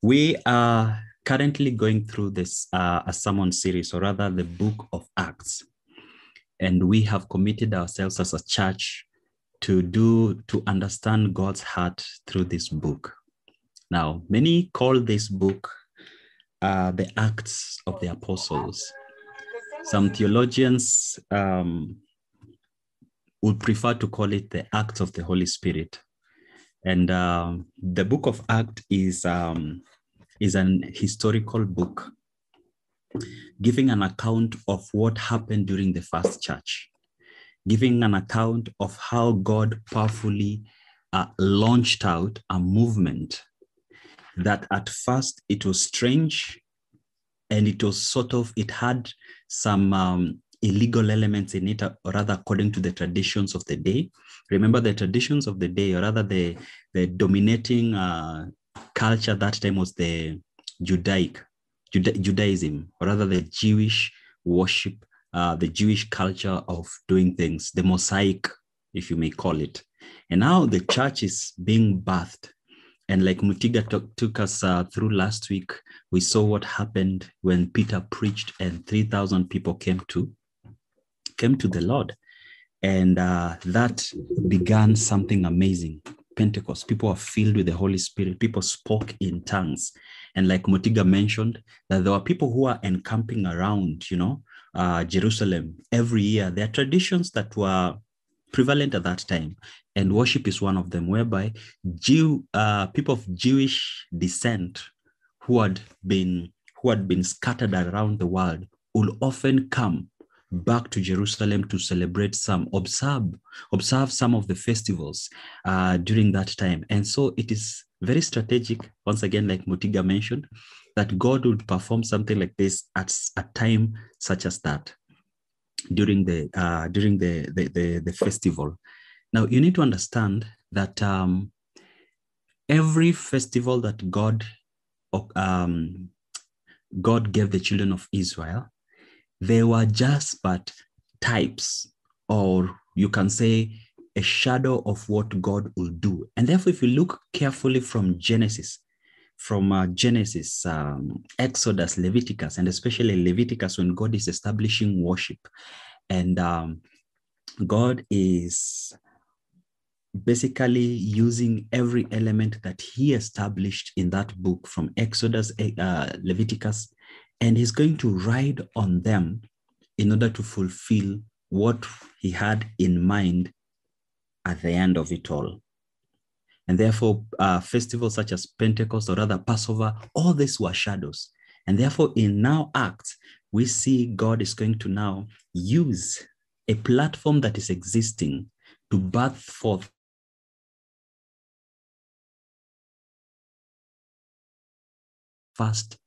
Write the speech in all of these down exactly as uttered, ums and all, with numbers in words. We are currently going through this uh, a sermon series, or rather the book of Acts. And we have committed ourselves as a church to do, to understand God's heart through this book. Now, many call this book uh, the Acts of the Apostles. Some theologians um, would prefer to call it the Acts of the Holy Spirit. And um, the book of Acts is, um, is an historical book, giving an account of what happened during the first church, giving an account of how God powerfully uh, launched out a movement that at first it was strange, and it was sort of, it had some um, illegal elements in it, or rather according to the traditions of the day. Remember, the traditions of the day, or rather the, the dominating uh, culture that time was the Judaic, Juda- Judaism, or rather the Jewish worship, uh, the Jewish culture of doing things, the Mosaic, if you may call it. And now the church is being bathed. And like Mutiga took, took us uh, through last week, we saw what happened when Peter preached and three thousand people came to, came to the Lord. And uh, that began something amazing. Pentecost, people were filled with the Holy Spirit. People spoke in tongues. And like Mutiga mentioned, that there were people who are encamping around, you know, uh, Jerusalem every year. There are traditions that were prevalent at that time, and worship is one of them, whereby Jew uh, people of Jewish descent who had been who had been scattered around the world would often come back to Jerusalem to celebrate some observe observe some of the festivals uh, during that time. And so it is very strategic, once again, like Mutiga mentioned, that God would perform something like this at a time such as that, during the uh, during the, the the the festival. Now you need to understand that um, every festival that God um, God gave the children of Israel, they were just but types, or you can say a shadow of what God will do. And therefore, if you look carefully from Genesis, from uh, Genesis, um, Exodus, Leviticus, and especially Leviticus, when God is establishing worship. And um, God is basically using every element that he established in that book from Exodus, uh, Leviticus, and he's going to ride on them in order to fulfill what he had in mind at the end of it all. And therefore, uh, festivals such as Pentecost, or rather Passover, all these were shadows. And therefore, in now Acts, we see God is going to now use a platform that is existing to birth forth first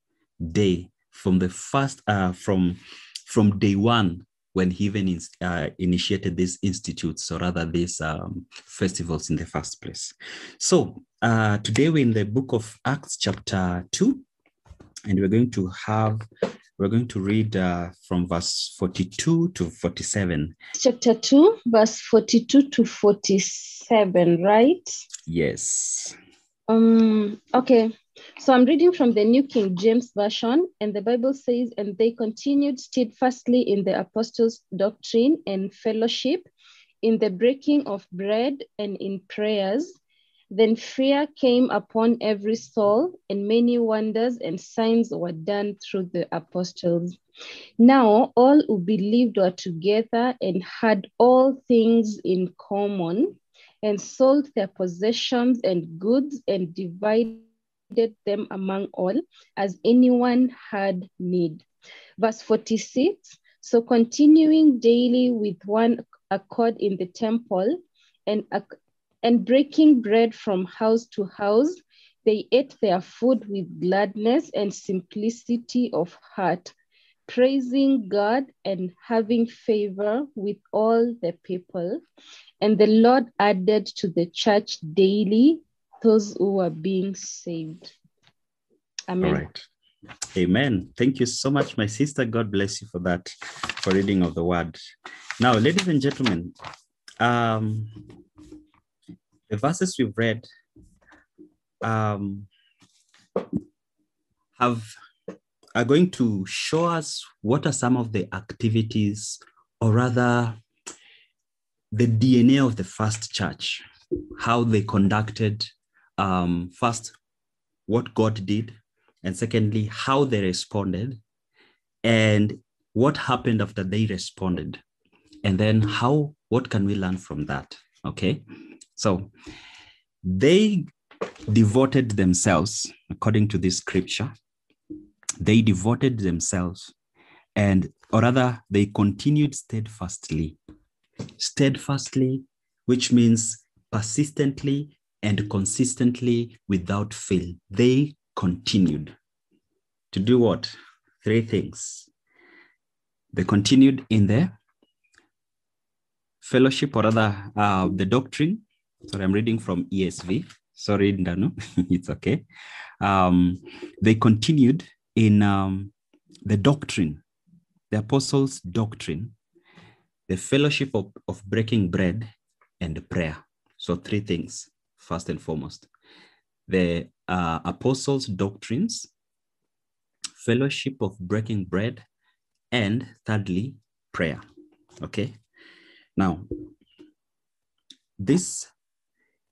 day, from the first, uh, from, from day one, when he even in, uh, initiated these institutes, or rather these um, festivals in the first place. So uh, today we're in the book of Acts chapter two, and we're going to have, we're going to read uh, from verse forty-two to forty-seven. Chapter two, verse forty-two to forty-seven, right? Yes. Um. Okay. So I'm reading from the New King James Version, and the Bible says, "And they continued steadfastly in the apostles' doctrine and fellowship, in the breaking of bread and in prayers. Then fear came upon every soul, and many wonders and signs were done through the apostles. Now all who believed were together and had all things in common, and sold their possessions and goods and divided them among all, as anyone had need." Verse forty-six, "So continuing daily with one accord in the temple, and, and breaking bread from house to house, they ate their food with gladness and simplicity of heart, praising God and having favor with all the people. And the Lord added to the church daily those who are being saved." Amen. All right. Amen. Thank you so much, my sister. God bless you for that, for reading of the word. Now, ladies and gentlemen, um, the verses we've read, um, have are going to show us what are some of the activities, or rather the D N A of the first church, how they conducted um, first what God did, and secondly, how they responded, and what happened after they responded, and then how, what can we learn from that? Okay, so they devoted themselves, according to this scripture, they devoted themselves, and or rather, they continued steadfastly. Steadfastly, which means persistently and consistently without fail. They continued to do what? Three things. They continued in their fellowship, or rather, uh, the doctrine. Sorry, I'm reading from E S V. Sorry, Ndanu, it's okay. Um, they continued in um, the doctrine, the apostles' doctrine, the fellowship of, of breaking bread, and prayer. So three things, first and foremost. The uh, apostles' doctrines, fellowship of breaking bread, and thirdly, prayer. Okay? Now, this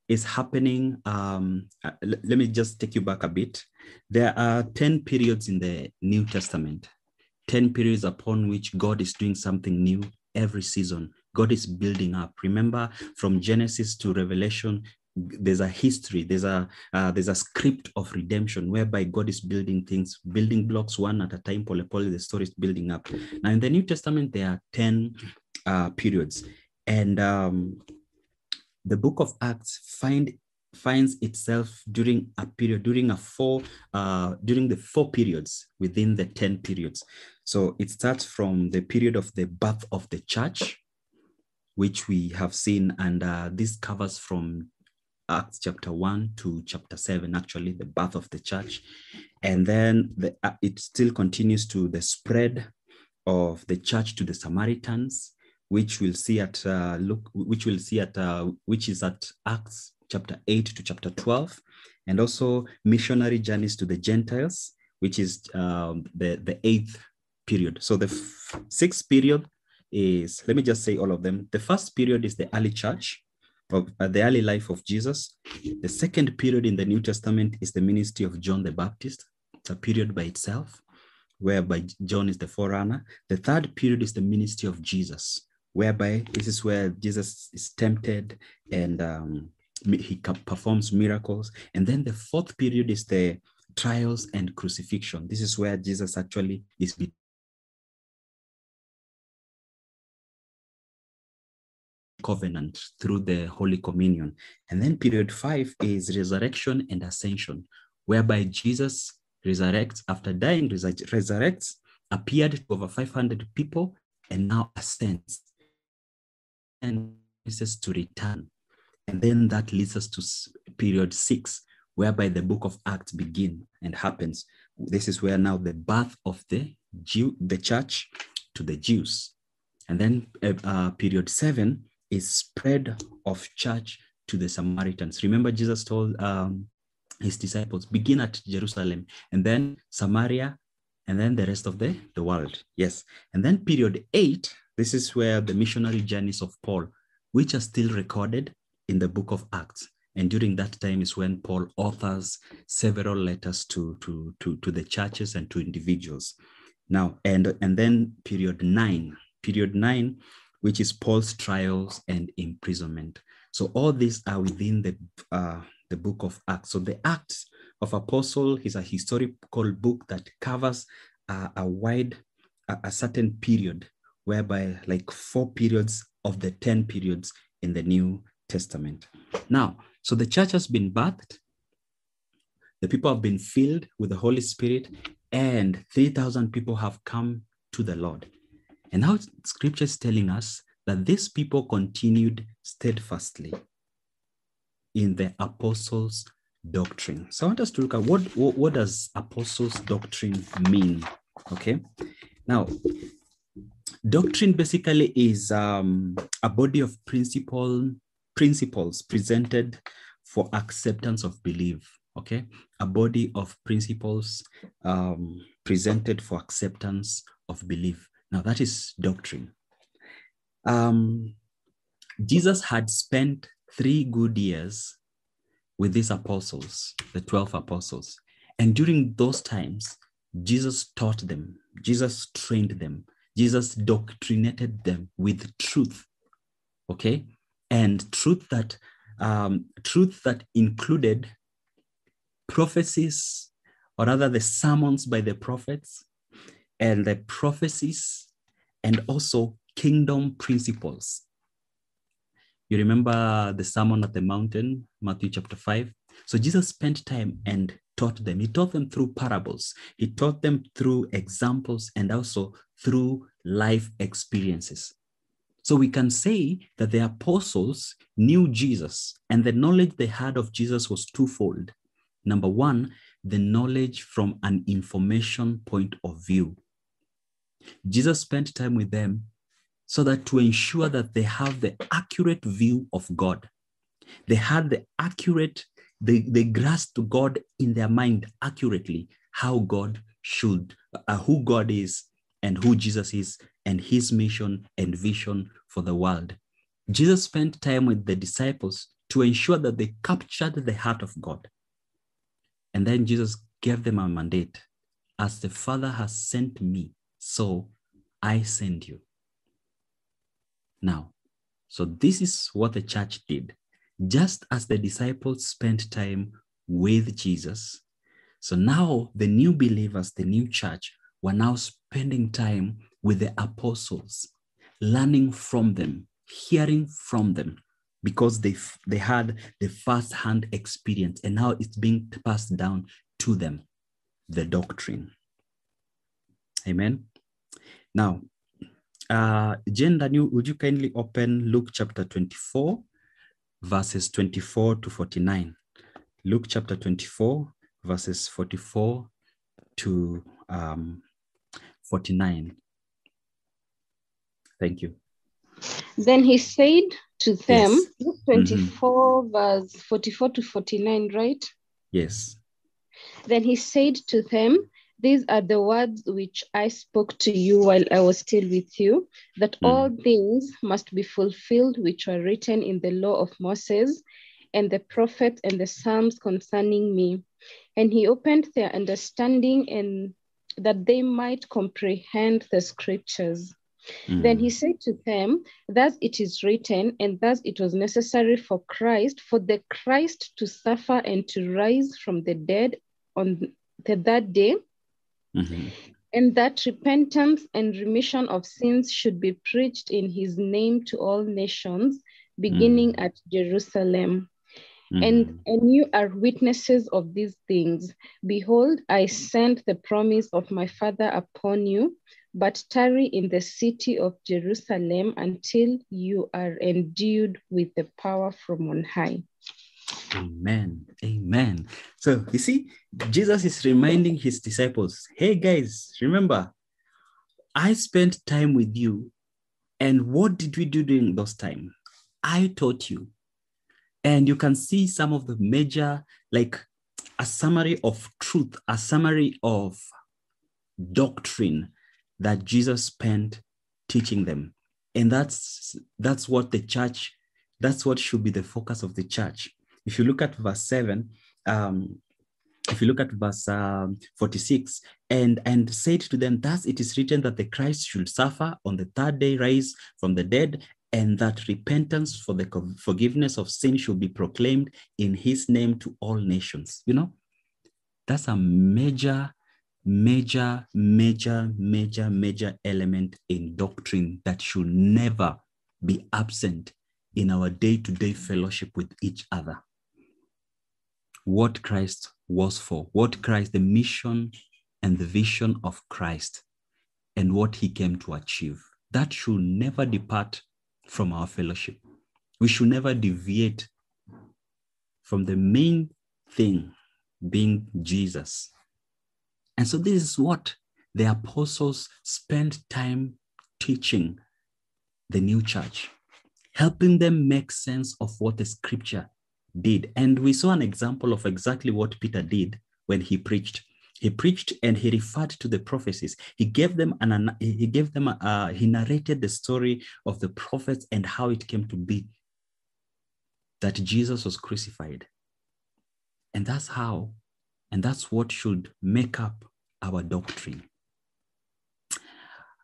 is happening. Um, uh, l- let me just take you back a bit. There are ten periods in the New Testament, ten periods upon which God is doing something new every season. God is building up. Remember, from Genesis to Revelation, there's a history, there's a, uh, there's a script of redemption whereby God is building things, building blocks one at a time, pole pole, the story is building up. Now, in the New Testament, there are ten uh, periods. And um, the book of Acts find, finds itself during a period, during a four, uh, during the four periods within the ten periods. So it starts from the period of the birth of the church, which we have seen, and uh, this covers from Acts chapter one to chapter seven, actually, the birth of the church. And then the, uh, it still continues to the spread of the church to the Samaritans, which we'll see at uh, Luke, which we'll see at uh, which is at Acts chapter eight to chapter twelve, and also missionary journeys to the Gentiles, which is um, the the eighth period. So the f- sixth period is, let me just say all of them. The first period is the early church, of uh, the early life of Jesus. The second period in the New Testament is the ministry of John the Baptist. It's a period by itself, whereby John is the forerunner. The third period is the ministry of Jesus, whereby this is where Jesus is tempted and um, he performs miracles. And then the fourth period is the trials and crucifixion. This is where Jesus actually is covenant through the Holy Communion. And then period five is resurrection and ascension, whereby Jesus resurrects after dying, resurrects, appeared to over five hundred people, and now ascends and promises to return. And then that leads us to period six, whereby the book of Acts begins and happens. This is where now the birth of the Jew, the church to the Jews. And then uh, uh, period seven is spread of church to the Samaritans. Remember, Jesus told um, his disciples, begin at Jerusalem, and then Samaria, and then the rest of the, the world. Yes. And then period eight, this is where the missionary journeys of Paul, which are still recorded in the book of Acts. And during that time is when Paul authors several letters to, to, to, to the churches and to individuals. Now, and, and then period nine, period nine, which is Paul's trials and imprisonment. So all these are within the, uh, the book of Acts. So the Acts of Apostles is a historical book that covers uh, a wide, a, a certain period, whereby like four periods of the ten periods in the New Testament. Now, so the church has been birthed, the people have been filled with the Holy Spirit, and three thousand people have come to the Lord. And now scripture is telling us that these people continued steadfastly in the apostles' doctrine. So I want us to look at what, what, what does apostles' doctrine mean? Okay, now, doctrine basically is um, a body of principle, principles presented for acceptance of belief, okay? A body of principles um, presented for acceptance of belief. Now that is doctrine. Um, Jesus had spent three good years with these apostles, the twelve apostles. And during those times, Jesus taught them, Jesus trained them, Jesus doctrinated them with truth, okay? And truth that, um, truth that included prophecies, or rather the sermons by the prophets, and the prophecies, and also kingdom principles. You remember the Sermon at the Mountain, Matthew chapter five? So Jesus spent time and taught them. He taught them through parables. He taught them through examples and also through life experiences. So we can say that the apostles knew Jesus, and the knowledge they had of Jesus was twofold. Number one, the knowledge from an information point of view. Jesus spent time with them so that to ensure that they have the accurate view of God. They had the accurate, they, they grasped God in their mind accurately, how God should, uh, who God is and who Jesus is and his mission and vision for the world. Jesus spent time with the disciples to ensure that they captured the heart of God. And then Jesus gave them a mandate. As the Father has sent me, so I send you. Now, so this is what the church did. Just as the disciples spent time with Jesus, so now the new believers, the new church, were now spending time with the apostles, learning from them, hearing from them, because they, they had the first-hand experience, and now it's being passed down to them, the doctrine. Amen. Now, uh, Jane, Daniel, would you kindly open Luke chapter twenty-four, verses twenty-four to forty-nine? Luke chapter twenty-four, verses forty-four to forty-nine. Thank you. Then he said to them, yes. Luke twenty-four, mm-hmm. verse forty-four to forty-nine, right? Yes. Then he said to them, these are the words which I spoke to you while I was still with you, that mm. all things must be fulfilled which were written in the law of Moses and the prophets and the Psalms concerning me. And he opened their understanding, and that they might comprehend the scriptures. Mm. Then he said to them, thus it is written, and thus it was necessary for Christ, for the Christ to suffer and to rise from the dead on the third day, mm-hmm. and that repentance and remission of sins should be preached in his name to all nations, beginning mm. at Jerusalem. Mm. And, and you are witnesses of these things. Behold, I send the promise of my Father upon you, but tarry in the city of Jerusalem until you are endued with the power from on high. Amen. Amen. So you see, Jesus is reminding his disciples, hey guys, remember, I spent time with you. And what did we do during those time? I taught you. And you can see some of the major, like a summary of truth, a summary of doctrine that Jesus spent teaching them. And that's, that's what the church, that's what should be the focus of the church. If you look at verse seven, um, if you look at verse um, forty-six, and, and said to them, thus it is written that the Christ should suffer on the third day, rise from the dead, and that repentance for the forgiveness of sin should be proclaimed in his name to all nations. You know, that's a major, major, major, major, major element in doctrine that should never be absent in our day-to-day fellowship with each other. What Christ was for, what Christ, the mission and the vision of Christ, and what he came to achieve. That should never depart from our fellowship. We should never deviate from the main thing being Jesus. And so this is what the apostles spent time teaching the new church, helping them make sense of what the scripture did. And we saw an example of exactly what Peter did when he preached. He preached and he referred to the prophecies. He gave them an, he gave them, a, uh, he narrated the story of the prophets and how it came to be that Jesus was crucified. And that's how, and that's what should make up our doctrine.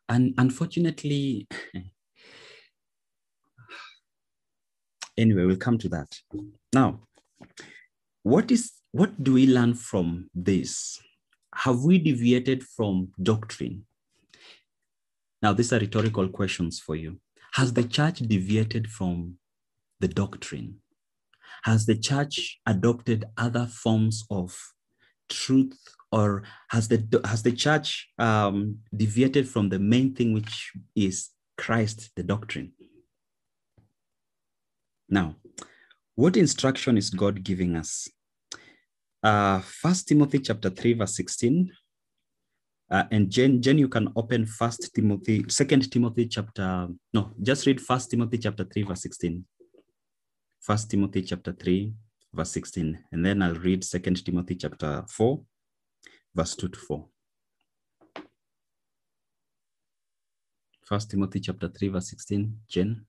And unfortunately, anyway, we'll come to that. Now, what is, what do we learn from this? Have we deviated from doctrine? Now, these are rhetorical questions for you. Has the church deviated from the doctrine? Has the church adopted other forms of truth, or has the, has the church um, deviated from the main thing, which is Christ, the doctrine? Now, what instruction is God giving us? Uh, First Timothy chapter three, verse sixteen. Uh, and Jen, Jen, you can open First Timothy, Second Timothy chapter, no, just read First Timothy chapter three, verse sixteen. First Timothy chapter three, verse sixteen. And then I'll read Second Timothy chapter four, verse two to four. First Timothy chapter three, verse sixteen. Jen?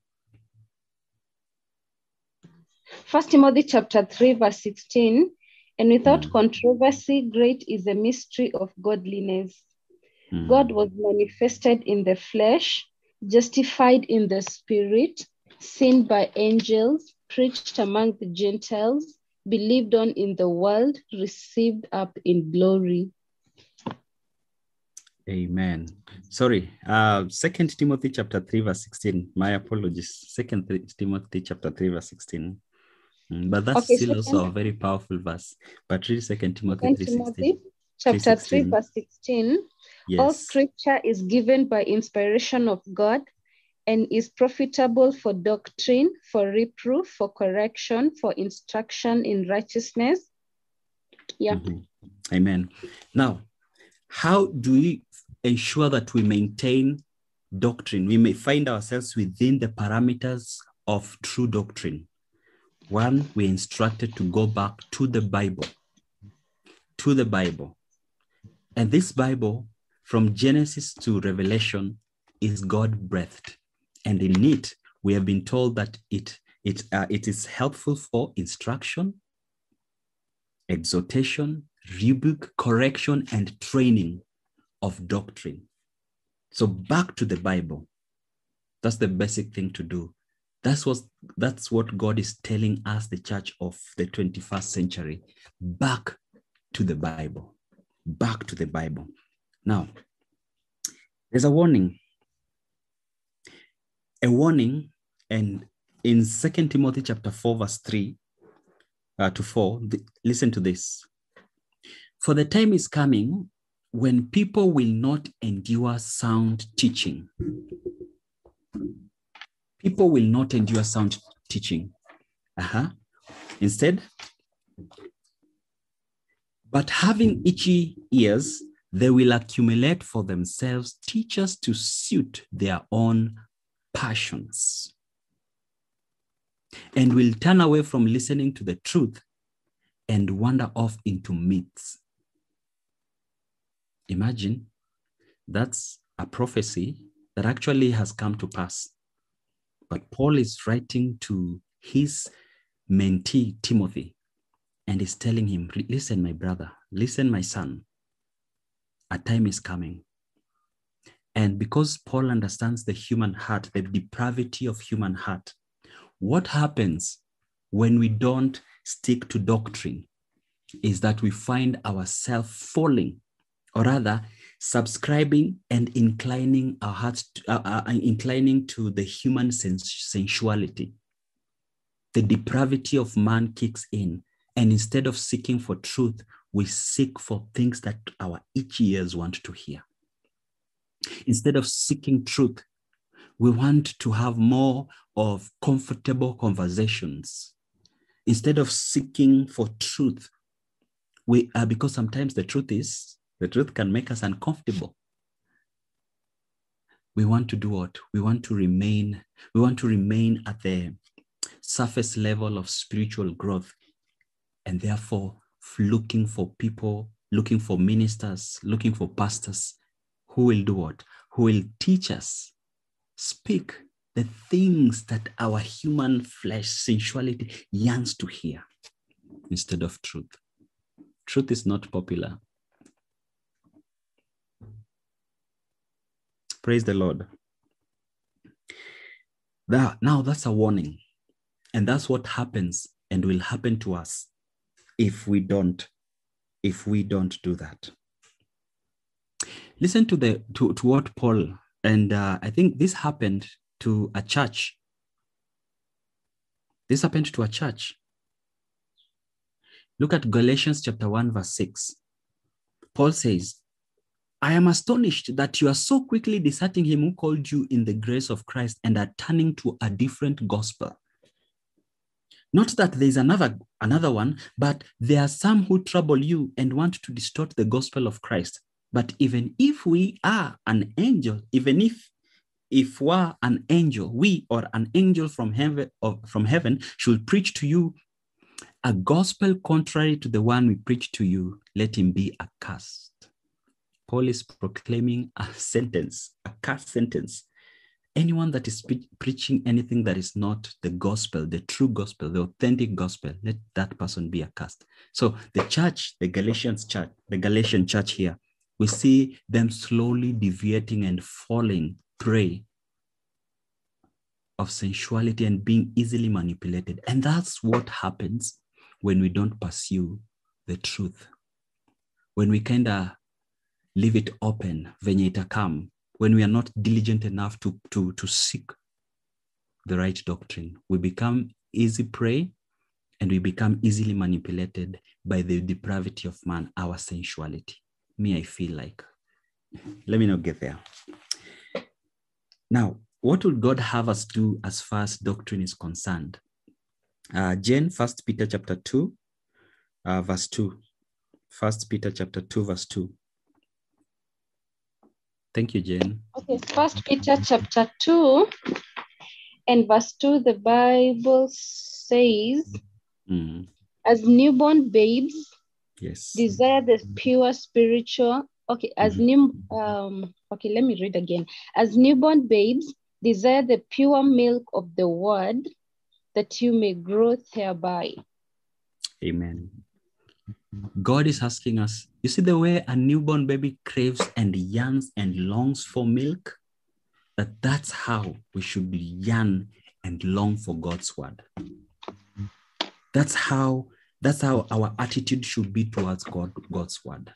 First Timothy chapter three, verse sixteen, and without mm. controversy, great is the mystery of godliness. Mm. God was manifested in the flesh, justified in the spirit, seen by angels, preached among the Gentiles, believed on in the world, received up in glory. Amen. Sorry, uh, Second Timothy chapter three, verse sixteen. My apologies. Second Timothy chapter three, verse sixteen. But that's okay, still second, also a very powerful verse. But read Second Timothy three, sixteen. Chapter three, verse sixteen. Yes. All scripture is given by inspiration of God and is profitable for doctrine, for reproof, for correction, for instruction in righteousness. Yeah. Mm-hmm. Amen. Now, how do we ensure that we maintain doctrine? We may find ourselves within the parameters of true doctrine. One, we're instructed to go back to the Bible, to the Bible. And this Bible, from Genesis to Revelation, is God-breathed. And in it, we have been told that it, it, uh, it is helpful for instruction, exhortation, rebuke, correction, and training of doctrine. So back to the Bible. That's the basic thing to do. That's what, that's what God is telling us, the church of the twenty-first century. Back to the Bible. Back to the Bible. Now, there's a warning. A warning, and in Second Timothy chapter four, verse three uh, to four, the, listen to this. For the time is coming when people will not endure sound teaching. People will not endure sound teaching. Uh-huh. Instead, but having itchy ears, they will accumulate for themselves teachers to suit their own passions, and will turn away from listening to the truth and wander off into myths. Imagine, that's a prophecy that actually has come to pass. But Paul is writing to his mentee, Timothy, and is telling him, listen, my brother, listen, my son, a time is coming. And because Paul understands the human heart, the depravity of human heart, what happens when we don't stick to doctrine is that we find ourselves falling, or rather, subscribing and inclining our hearts, to, uh, uh, inclining to the human sens- sensuality. The depravity of man kicks in, and instead of seeking for truth, we seek for things that our itchy ears want to hear. Instead of seeking truth, we want to have more of comfortable conversations. Instead of seeking for truth, we are, because sometimes the truth is, the truth can make us uncomfortable. We want to do what? We want to remain, we want to remain at the surface level of spiritual growth. And therefore, looking for people, looking for ministers, looking for pastors who will do what? Who will teach us, speak the things that our human flesh, sensuality yearns to hear instead of truth. Truth is not popular. Praise the Lord. That, now that's a warning. And that's what happens and will happen to us if we don't, if we don't do that. Listen to the to, to what Paul, and uh, I think this happened to a church. This happened to a church. Look at Galatians chapter one, verse six. Paul says, I am astonished that you are so quickly deserting him who called you in the grace of Christ and are turning to a different gospel. Not that there is another, another one, but there are some who trouble you and want to distort the gospel of Christ. But even if we are an angel, even if if we are an angel, we or an angel from heaven, or from heaven should preach to you a gospel contrary to the one we preach to you, let him be accursed. Paul is proclaiming a sentence, a cursed sentence. Anyone that is pre- preaching anything that is not the gospel, the true gospel, the authentic gospel, let that person be accursed. So the church, the Galatians church, the Galatian church here, we see them slowly deviating and falling prey of sensuality and being easily manipulated. And that's what happens when we don't pursue the truth, when we kind of leave it open, venye itakam, when we are not diligent enough to, to, to seek the right doctrine. We become easy prey and we become easily manipulated by the depravity of man, our sensuality. Me, I feel like. Let me not get there. Now, what would God have us do as far as doctrine is concerned? Uh, Jane, First Peter chapter two, uh, verse two. First Peter chapter two, verse two. Thank you, Jane. Okay, First Peter chapter two and verse two, the Bible says, mm. as newborn babes, yes, desire the pure spiritual, okay, as mm-hmm. new, um, okay, let me read again. As newborn babes, desire the pure milk of the word that you may grow thereby. Amen. God is asking us, you see the way a newborn baby craves and yearns and longs for milk? That that's how we should yearn and long for God's word. That's how, that's how our attitude should be towards God, God's word.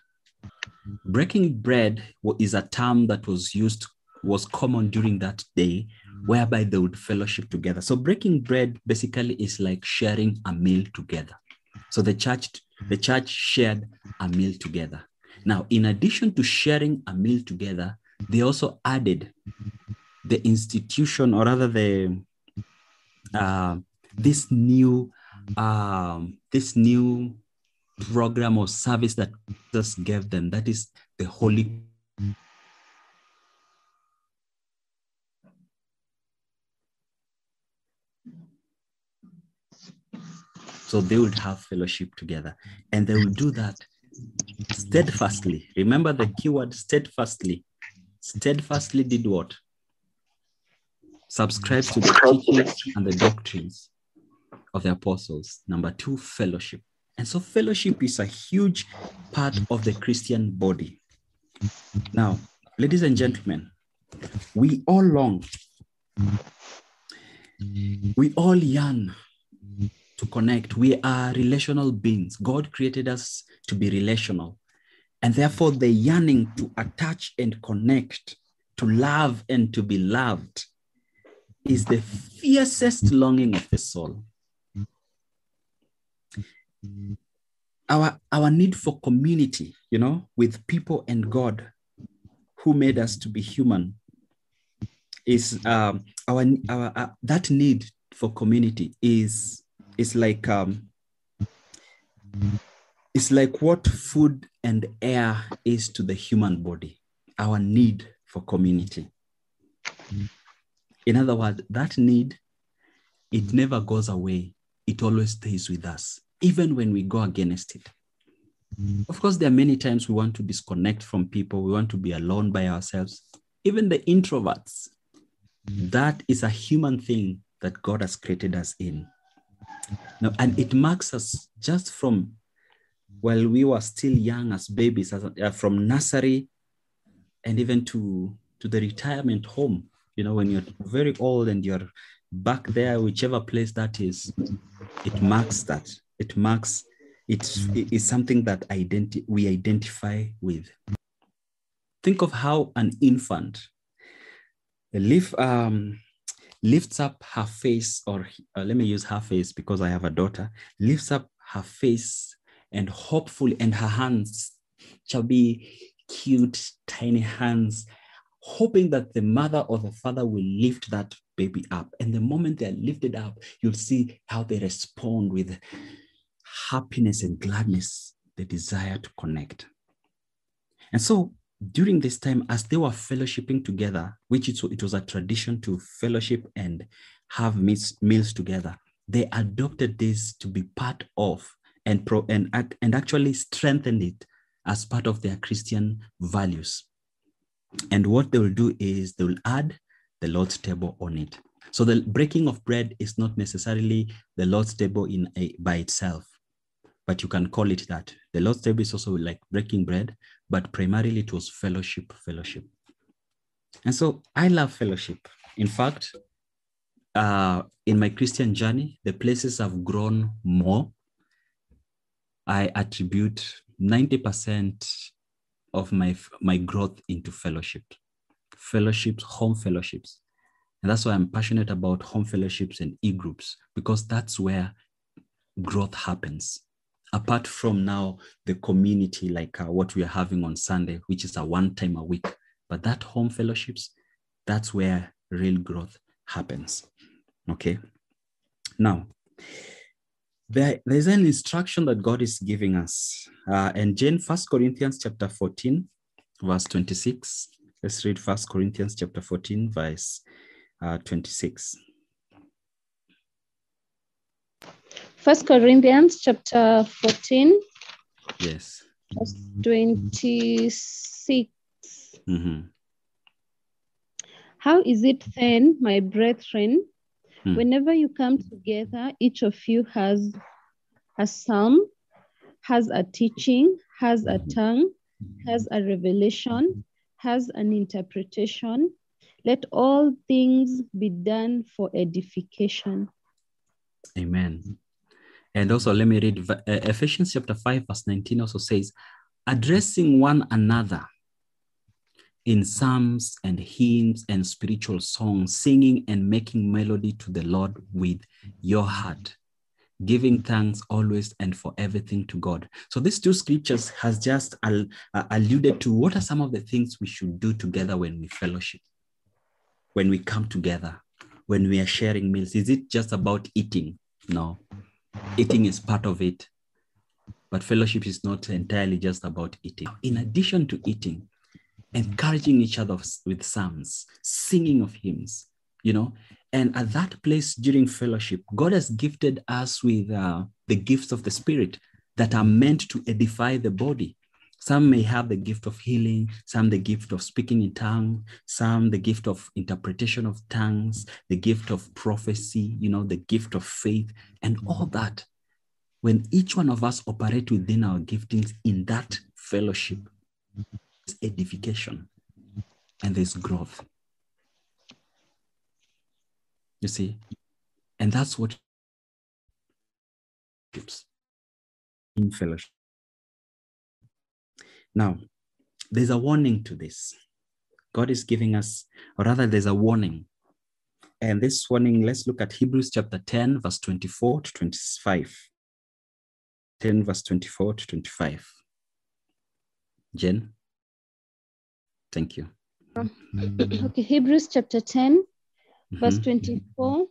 Breaking bread is a term that was used, was common during that day, whereby they would fellowship together. So breaking bread basically is like sharing a meal together. So the church, the church shared a meal together. Now, in addition to sharing a meal together, they also added the institution, or rather the uh, this new um, this new program or service that Jesus gave them. That is the Holy. So they would have fellowship together, and they will do that steadfastly. Remember the keyword steadfastly. Steadfastly did what? Subscribes to the teachings and the doctrines of the apostles. Number two, fellowship. And so fellowship is a huge part of the Christian body. Now, ladies and gentlemen, we all long, we all yearn to connect. We are relational beings. God created us to be relational. And therefore, the yearning to attach and connect, to love and to be loved, is the fiercest longing of the soul. Our, our need for community, you know, with people and God who made us to be human, is um, our, our uh, that need for community is It's like um, it's like what food and air is to the human body, our need for community. In other words, that need It never goes away. It always stays with us, even when we go against it. Of course, there are many times we want to disconnect from people. We want to be alone by ourselves. Even the introverts, that is a human thing that God has created us in. Now, and it marks us just from while we were still young as babies, as, uh, from nursery and even to, to the retirement home. You know, when you're very old and you're back there, whichever place that is, it marks that. It marks It's, it's something that identi- we identify with. Think of how an infant lift, um, lifts up her face, or uh, let me use her face because I have a daughter, lifts up her face and hopefully, and her hands shall be cute, tiny hands, hoping that the mother or the father will lift that baby up. And the moment they're lifted up, you'll see how they respond with happiness and gladness, the desire to connect. And so during this time, as they were fellowshipping together, which it, it was a tradition to fellowship and have meals, meals together, they adopted this to be part of and, pro, and, and actually strengthened it as part of their Christian values. And what they will do is they will add the Lord's table on it. So the breaking of bread is not necessarily the Lord's table in a, by itself. But you can call it that. The Lord's table is also like breaking bread, but primarily it was fellowship, fellowship. And so I love fellowship. In fact, uh, in my Christian journey, the places have grown more. I attribute ninety percent of my, my growth into fellowship, fellowships, home fellowships. And that's why I'm passionate about home fellowships and e-groups, because that's where growth happens. Apart from now the community, like uh, what we are having on Sunday, which is a one time a week, but that home fellowships, that's where real growth happens. Okay. Now, there, there's an instruction that God is giving us. Uh, and Jane, First Corinthians chapter fourteen, verse twenty-six. Let's read First Corinthians chapter fourteen, verse uh, twenty-six. First Corinthians chapter fourteen, yes, verse twenty-six. Mm-hmm. How is it then, my brethren, mm. whenever you come together, each of you has a psalm, has a teaching, has a tongue, has a revelation, has an interpretation. Let all things be done for edification. Amen. And also, let me read Ephesians chapter five, verse nineteen also says, addressing one another in psalms and hymns and spiritual songs, singing and making melody to the Lord with your heart, giving thanks always and for everything to God. So these two scriptures has just al- uh, alluded to what are some of the things we should do together when we fellowship, when we come together, when we are sharing meals. Is it just about eating? No. Eating is part of it, but fellowship is not entirely just about eating. In addition to eating, encouraging each other with psalms, singing of hymns, you know, and at that place during fellowship, God has gifted us with uh, the gifts of the Spirit that are meant to edify the body. Some may have the gift of healing, some the gift of speaking in tongues, some the gift of interpretation of tongues, the gift of prophecy, you know, the gift of faith, and all that. When each one of us operate within our giftings in that fellowship, there's edification and there's growth. You see? And that's what keeps in fellowship. Now, there's a warning to this. God is giving us, or rather there's a warning. And this warning, let's look at Hebrews chapter ten, verse twenty-four to twenty-five. ten, verse twenty-four to twenty-five. Jen? Thank you. Okay, Hebrews chapter ten, mm-hmm. verse twenty-four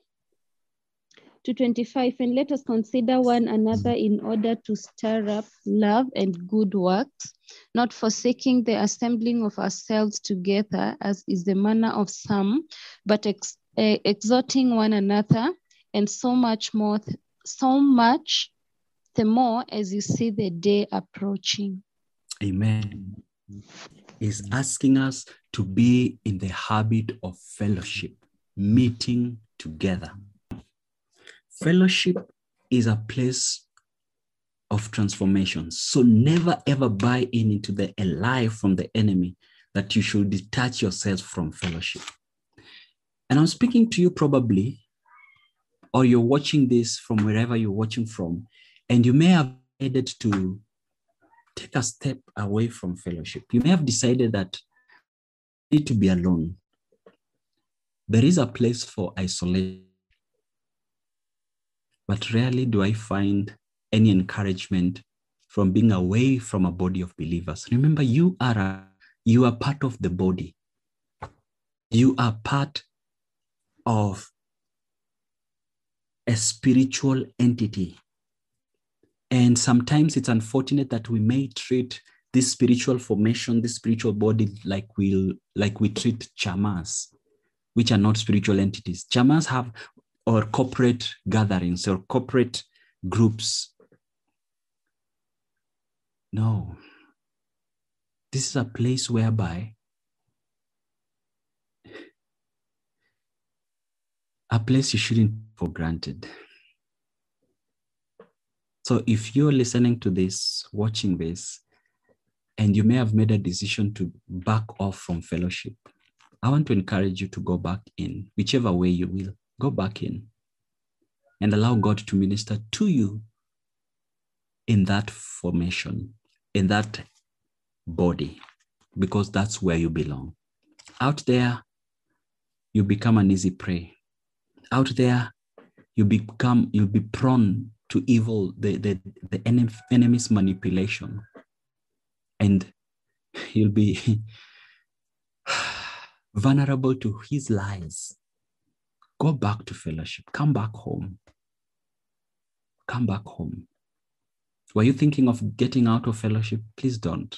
to twenty-five. And let us consider one another in order to stir up love and good works, not forsaking the assembling of ourselves together, as is the manner of some, but ex- uh, exhorting one another, and so much more, so much the more as you see the day approaching. Amen. He's asking us to be in the habit of fellowship, meeting together. Fellowship is a place of transformation. So never ever buy in into the a lie from the enemy that you should detach yourself from fellowship. And I'm speaking to you probably, or you're watching this from wherever you're watching from, and you may have decided to take a step away from fellowship. You may have decided that you need to be alone. There is a place for isolation, but rarely do I find any encouragement from being away from a body of believers. Remember, you are a, you are part of the body. You are part of a spiritual entity. And sometimes it's unfortunate that we may treat this spiritual formation, this spiritual body, like we'll like we treat chamas, which are not spiritual entities. Chamas have, or corporate gatherings or corporate groups. No, this is a place whereby a place you shouldn't take for granted. So if you're listening to this, watching this, and you may have made a decision to back off from fellowship, I want to encourage you to go back in, whichever way you will, go back in and allow God to minister to you in that formation, in that body, because that's where you belong. Out there, you become an easy prey. Out there, you become, you'll be prone to evil, the, the, the enemy's manipulation. And you'll be vulnerable to his lies. Go back to fellowship. Come back home. Come back home. Were you thinking of getting out of fellowship? Please don't.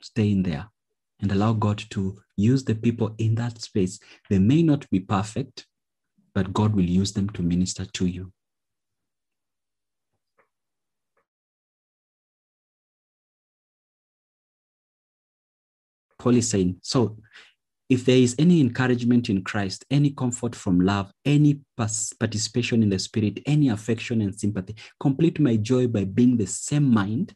Stay in there and allow God to use the people in that space. They may not be perfect, but God will use them to minister to you. Paul is saying, so if there is any encouragement in Christ, any comfort from love, any participation in the Spirit, any affection and sympathy, complete my joy by being the same mind,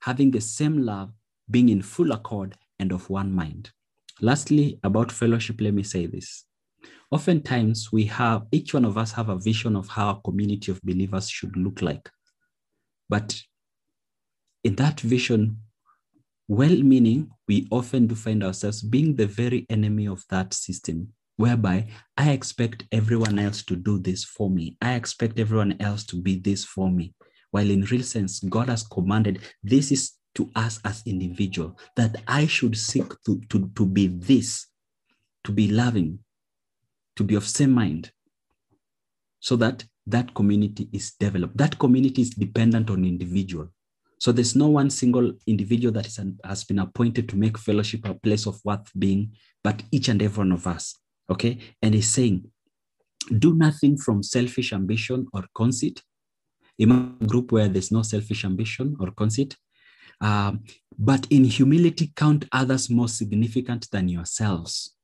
having the same love, being in full accord and of one mind. Lastly, about fellowship, let me say this. Oftentimes we have, each one of us have a vision of how a community of believers should look like. But in that vision, well-meaning, we often do find ourselves being the very enemy of that system, whereby I expect everyone else to do this for me. I expect everyone else to be this for me. While in real sense, God has commanded, this is to us as individual, that I should seek to, to, to be this, to be loving, to be of same mind, so that that community is developed. That community is dependent on individual. So there's no one single individual that is an, has been appointed to make fellowship a place of worth being, but each and every one of us, okay? And he's saying, do nothing from selfish ambition or conceit. Imagine a group where there's no selfish ambition or conceit, um, but in humility, count others more significant than yourselves.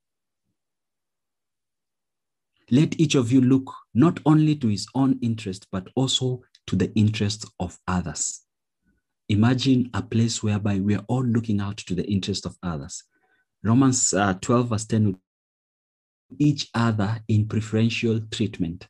Let each of you look not only to his own interest, but also to the interests of others. Imagine a place whereby we are all looking out to the interest of others. Romans uh, twelve verse ten, each other in preferential treatment.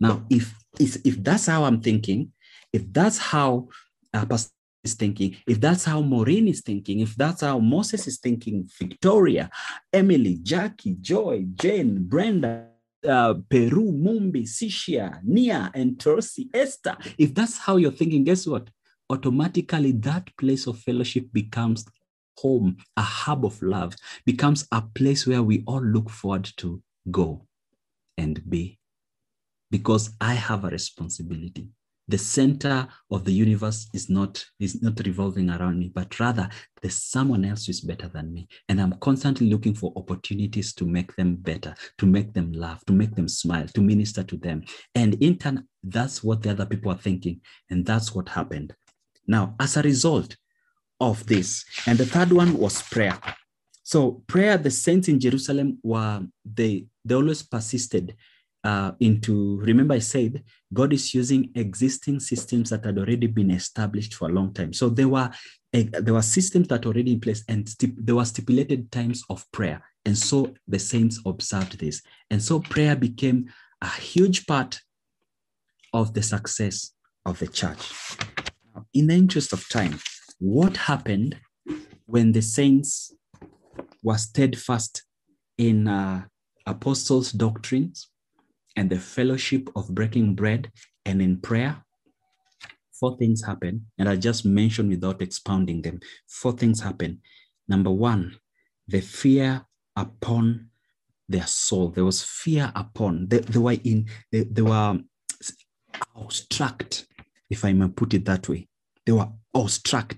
Now, if, if, if that's how I'm thinking, if that's how uh, Pastor is thinking, if that's how Maureen is thinking, if that's how Moses is thinking, Victoria, Emily, Jackie, Joy, Jane, Brenda, Uh, Peru, Mumbi, Sishia, Nia, and Tercy, Esther, if that's how you're thinking, guess what? Automatically, that place of fellowship becomes home, a hub of love, becomes a place where we all look forward to go and be. Because I have a responsibility. the center of the universe is not, is not revolving around me, but rather there's someone else who's better than me. And I'm constantly looking for opportunities to make them better, to make them laugh, to make them smile, to minister to them. And in turn, that's what the other people are thinking. And that's what happened. Now, as a result of this, and the third one was prayer. So prayer, the saints in Jerusalem were, they, they always persisted Uh, into, remember I said, God is using existing systems that had already been established for a long time. So there were uh, there were systems that were already in place, and stip- there were stipulated times of prayer. And so the saints observed this. And so prayer became a huge part of the success of the church. In the interest of time, what happened when the saints were steadfast in uh, apostles' doctrines and the fellowship of breaking bread and in prayer? Four things happen, and I just mentioned without expounding them. Four things happen. Number one, the fear upon their soul. There was fear upon. They, they were in. They, they were awestruck, if I may put it that way. They were awestruck.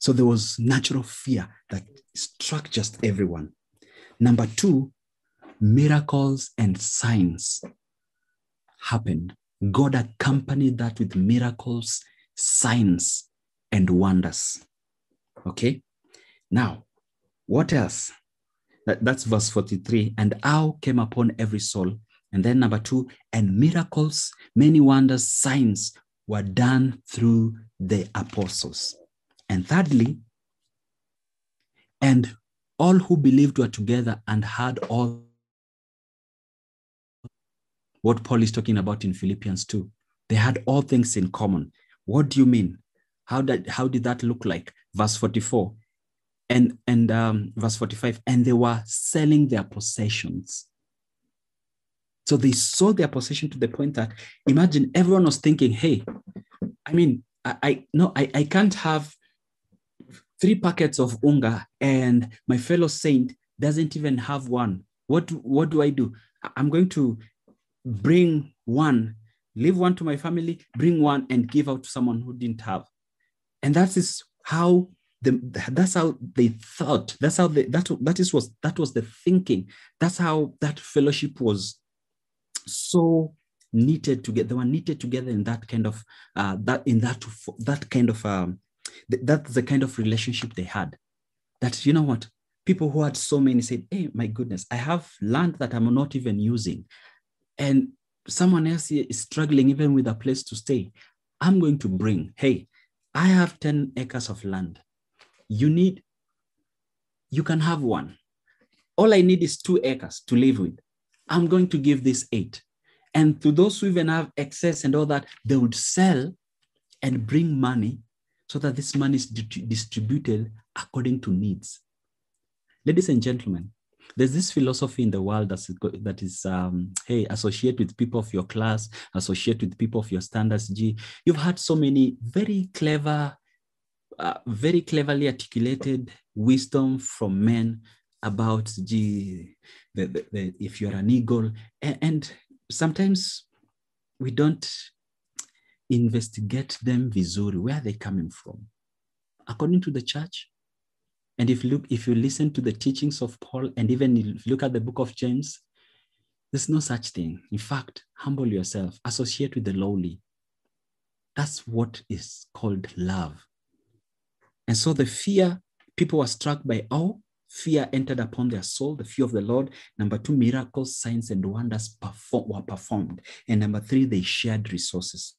So there was natural fear that struck just everyone. Number two, miracles and signs happened. God accompanied that with miracles, signs, and wonders. Okay? Now, what else? That, that's verse forty-three. And awe came upon every soul. And then number two, and miracles, many wonders, signs were done through the apostles. And thirdly, and all who believed were together and had all. What Paul is talking about in Philippians two. They had all things in common. What do you mean? How did, how did that look like? Verse forty-four and, and um, verse forty-five. And they were selling their possessions. So they sold their possession to the point that, imagine, everyone was thinking, hey, I mean, I, I no, I, I can't have three packets of unga and my fellow saint doesn't even have one. What, what do I do? I'm going to bring one, leave one to my family, bring one and give out to someone who didn't have. And that is how the that's how they thought. That's how they, that that is was that was the thinking. That's how that fellowship was so knitted together. They were knitted together in that kind of uh, that in that that kind of um, th- that's the kind of relationship they had. That, you know what, people who had so many said, "Hey, my goodness, I have land that I'm not even using. And someone else is struggling even with a place to stay. I'm going to bring, hey, I have ten acres of land. You need, you can have one. All I need is two acres to live with. I'm going to give this eight." And to those who even have excess and all that, they would sell and bring money so that this money is distributed according to needs. Ladies and gentlemen, there's this philosophy in the world that's, that is, um, hey, associate with people of your class, associate with people of your standards. G. You've had so many very clever, uh, very cleverly articulated wisdom from men about, G, the, the, the, if you're an eagle. And, and sometimes we don't investigate them visori, where are they coming from? According to the church, and if look, if you listen to the teachings of Paul, and even if you look at the book of James, there's no such thing. In fact, humble yourself, associate with the lowly. That's what is called love. And so the fear, people were struck by awe, fear entered upon their soul, the fear of the Lord. Number two, miracles, signs, and wonders perform, were performed. And number three, they shared resources.